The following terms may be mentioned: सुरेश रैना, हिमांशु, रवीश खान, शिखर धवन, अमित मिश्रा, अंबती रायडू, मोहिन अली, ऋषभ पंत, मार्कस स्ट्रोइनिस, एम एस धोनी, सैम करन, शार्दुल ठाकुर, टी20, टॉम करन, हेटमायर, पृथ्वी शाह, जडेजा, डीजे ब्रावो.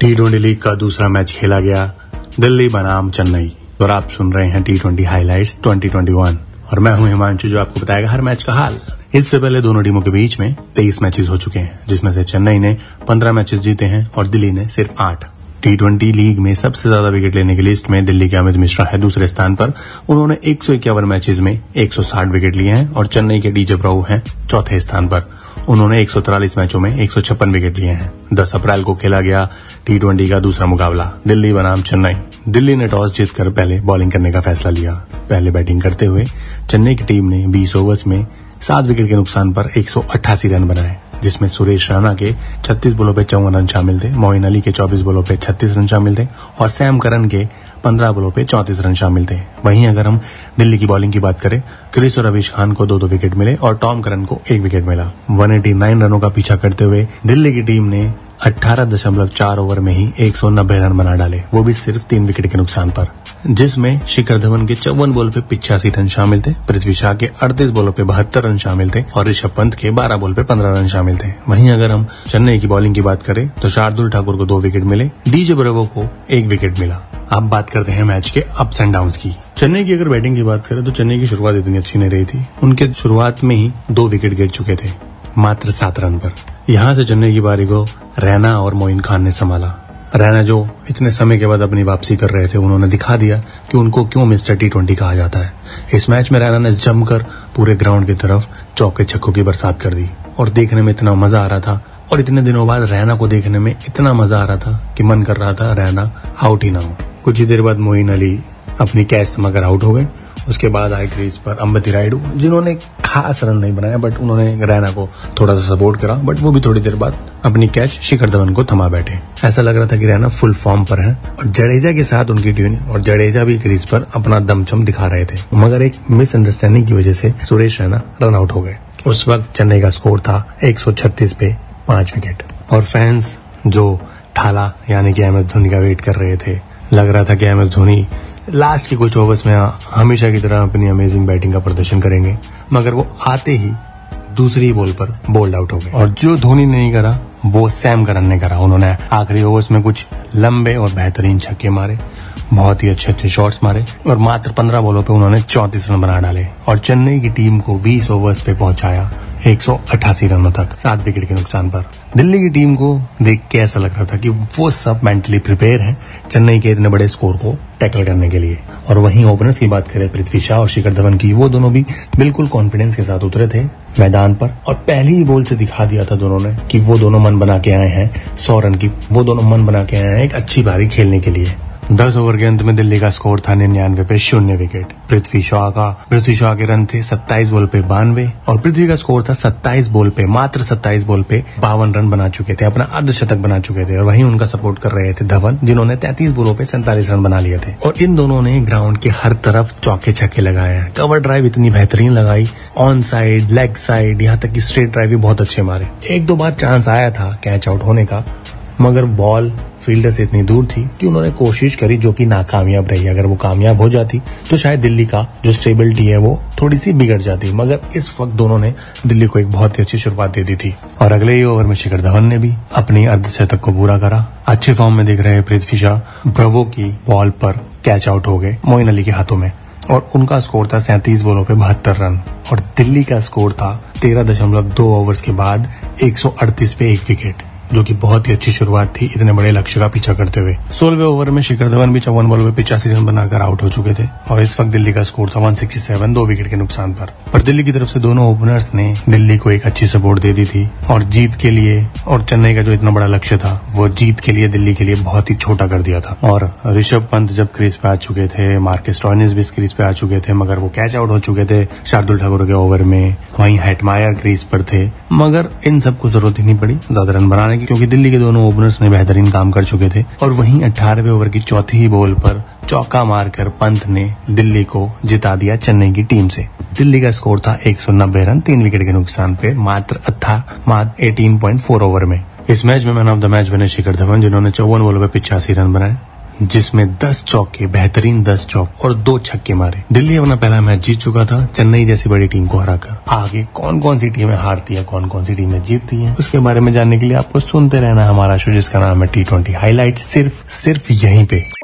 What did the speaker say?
टी20 league का दूसरा match खेला गया दिल्ली बनाम चेन्नई और आप सुन रहे हैं टी20 हाईलाइट्स 2021 और मैं हूं हिमांशु जो आपको बताएगा हर मैच का हाल। इससे पहले दोनों टीमों के बीच में 23 मैचेस हो चुके हैं जिसमें से चेन्नई ने 15 मैचेस जीते हैं और दिल्ली ने सिर्फ 8। टी20 लीग में सबसे ज्यादा विकेट लेने की लिस्ट में दिल्ली के अमित मिश्रा है दूसरे स्थान पर, उन्होंने 151 मैचेस में 160 विकेट लिए हैं और चेन्नई के डीजे ब्रावो हैं चौथे स्थान पर, उन्होंने 143 मैचों में 156 विकेट लिए हैं। 10 अप्रैल को खेला गया टी20 का दूसरा मुकाबला दिल्ली बनाम चेन्नई। दिल्ली ने टॉस जीतकर पहले बॉलिंग करने का फैसला लिया। पहले बैटिंग करते हुए चेन्नई की टीम ने 20 ओवर्स में 7 विकेट के नुकसान पर 188 रन बनाए जिसमें सुरेश रैना के 36 बॉलों पे 54 रन शामिल थे, मोहिन अली के 24 बॉलों पे 36 रन शामिल थे और सैम करन के 15 बॉलों पे 34 रन शामिल थे। वहीं अगर हम दिल्ली की बॉलिंग की बात करें, क्रिस और रवीश खान को 2-2 विकेट मिले और टॉम करन को 1 विकेट मिला। 189 रनों का पीछा करते हुए दिल्ली की टीम ने 18.4 ओवर में ही 190 रन बना डाले, वो भी सिर्फ 3 विकेट के नुकसान पर, जिसमें शिखर धवन के 54 बॉल पे 85 रन शामिल थे, पृथ्वी शाह के 38 बॉलों पे 72 रन शामिल थे और ऋषभ पंत के 12 बॉल पे 15 रन शामिल थे। वहीं अगर हम चेन्नई की बॉलिंग की बात करें तो शार्दुल ठाकुर को 2 विकेट मिले, डीजे ब्रावो को 1 विकेट मिला। अब बात करते हैं मैच के अप्स एंड डाउन्स की। चेन्नई की अगर बैटिंग की बात करें तो चेन्नई की शुरुआत इतनी अच्छी नहीं रही थी, उनके शुरुआत में ही 2 विकेट गिर चुके थे मात्र 7 रन पर। यहाँ से चेन्नई की बारी को रैना और मोइन खान ने संभाला। रैना जो इतने समय के बाद अपनी वापसी कर रहे थे, उन्होंने दिखा दिया कि उनको क्यों मिस्टर टी20 कहा जाता है। इस मैच में रैना ने जमकर पूरे ग्राउंड की तरफ चौके छक्कों की बरसात कर दी और देखने में इतना मजा आ रहा था और इतने दिनों बाद रैना को देखने में इतना मजा आ रहा था कि मन कर रहा था रैना आउट ही ना हो। कुछ ही देर बाद मोहिन अली अपनी कैच थमाकर आउट हो गए। उसके बाद आई क्रीज पर अंबती रायडू, जिन्होंने खास रन नहीं बनाया बट उन्होंने रैना को थोड़ा सा सपोर्ट करा, बट वो भी थोड़ी देर बाद अपनी कैच शिखर धवन को थमा बैठे। ऐसा लग रहा था कि रैना फुल फॉर्म पर है और जडेजा के साथ उनकी टीम और जडेजा भी क्रीज पर अपना दमचम दिखा रहे थे, मगर एक मिसअंडरस्टैंडिंग की वजह से सुरेश रैना रन आउट हो गए। उस वक्त चेन्नई का स्कोर था 136 पे 5 विकेट और फैंस जो थाला यानी कि एम एस धोनी का वेट कर रहे थे, लग रहा था कि एम एस धोनी लास्ट के कुछ ओवर्स में हमेशा की तरह अपनी अमेजिंग बैटिंग का प्रदर्शन करेंगे, मगर वो आते ही दूसरी बॉल पर बोल्ड आउट हो गए और जो धोनी नहीं करा वो सैम करन ने करा। उन्होंने आखिरी ओवर्स में कुछ लंबे और बेहतरीन छक्के मारे, बहुत ही अच्छे शॉट्स मारे और मात्र 15 बॉलों पे उन्होंने 34 रन बना डाले और चेन्नई की टीम को 20 ओवर्स पे पहुंचाया 188 रनों तक 7 विकेट के नुकसान पर। दिल्ली की टीम को देख के ऐसा लग रहा था कि वो सब मेंटली प्रिपेयर हैं चेन्नई के इतने बड़े स्कोर को टैकल करने के लिए। और वहीं ओपनर्स की बात करें पृथ्वी शाह और शिखर धवन की, वो दोनों भी बिल्कुल कॉन्फिडेंस के साथ उतरे थे मैदान पर और पहली ही बॉल से दिखा दिया था दोनों ने कि वो दोनों मन बना के आए हैं 100 रन की, वो दोनों मन बना के आए हैं एक अच्छी पारी खेलने के लिए। 10 ओवर के अंत में दिल्ली का स्कोर था 99 पे 0 विकेट। पृथ्वी शाह के रन थे 27 बॉल पे 92 और पृथ्वी का स्कोर था 27 बॉल पे 52 रन बना चुके थे, अपना अर्धशतक बना चुके थे और वहीं उनका सपोर्ट कर रहे थे धवन, जिन्होंने 33 बॉलों पे 47 रन बना लिए थे और इन दोनों ने ग्राउंड के हर तरफ चौके छक्के लगाए हैं। कवर ड्राइव इतनी बेहतरीन लगाई, ऑन साइड, लेग साइड, यहाँ तक की स्ट्रेट ड्राइव भी बहुत अच्छे मारे। 1-2 बार चांस आया था कैच आउट होने का, मगर बॉल फील्डर से इतनी दूर थी कि उन्होंने कोशिश करी जो कि नाकामयाब रही। अगर वो कामयाब हो जाती तो शायद दिल्ली का जो स्टेबिलिटी है वो थोड़ी सी बिगड़ जाती, मगर इस वक्त दोनों ने दिल्ली को एक बहुत ही अच्छी शुरुआत दे दी थी। और अगले ही ओवर में शिखर धवन ने भी अपनी अर्धशतक को पूरा करा। अच्छे फॉर्म में दिख रहे पृथ्वी शाह ब्रावो की बॉल पर कैच आउट हो गए मोइन अली के हाथों में और उनका स्कोर था 37 बॉलों पे 72 रन और दिल्ली का स्कोर था 13.2 ओवर्स के बाद 138 पे 1 विकेट, जो कि बहुत ही अच्छी शुरुआत थी इतने बड़े लक्ष्य का पीछा करते हुए। 16वें ओवर में शिखर धवन भी 54 बॉल पे 85 रन बनाकर आउट हो चुके थे और इस वक्त दिल्ली का स्कोर था 167 2 विकेट के नुकसान पर। दिल्ली की तरफ से दोनों ओपनर्स ने दिल्ली को एक अच्छी सपोर्ट दे दी थी और जीत के लिए, और चेन्नई का जो इतना बड़ा लक्ष्य था वो जीत के लिए दिल्ली के लिए बहुत ही छोटा कर दिया था। और ऋषभ पंत जब क्रीज पे आ चुके थे, मार्कस स्ट्रोइनिस भी क्रीज पे आ चुके थे, मगर वो कैच आउट हो चुके थे शार्दुल ठाकुर के ओवर में। वहीं हेटमायर क्रीज पर थे, मगर इन सबको जरूरत ही नहीं पड़ी ज्यादा रन बनाने, क्योंकि दिल्ली के दोनों ओपनर्स ने बेहतरीन काम कर चुके थे। और वहीं 18वें ओवर की चौथी ही बॉल पर चौका मारकर पंत ने दिल्ली को जिता दिया चेन्नई की टीम से। दिल्ली का स्कोर था 190 रन 3 विकेट के नुकसान पे मात्र 18.4 ओवर में। इस मैच में मैन ऑफ द मैच बने शिखर धवन, जिन्होंने 54 बॉलों पे 85 रन बनाए। जिसमें 10 चौके, बेहतरीन 10 चौक और 2 छक्के मारे। दिल्ली अपना पहला मैच जीत चुका था चेन्नई जैसी बड़ी टीम को हराकर। आगे कौन कौन सी टीमें हारती है, कौन कौन सी टीमें जीतती है, उसके बारे में जानने के लिए आपको सुनते रहना हमारा शो जिसका नाम है T20 हाईलाइट, सिर्फ यहीं पे।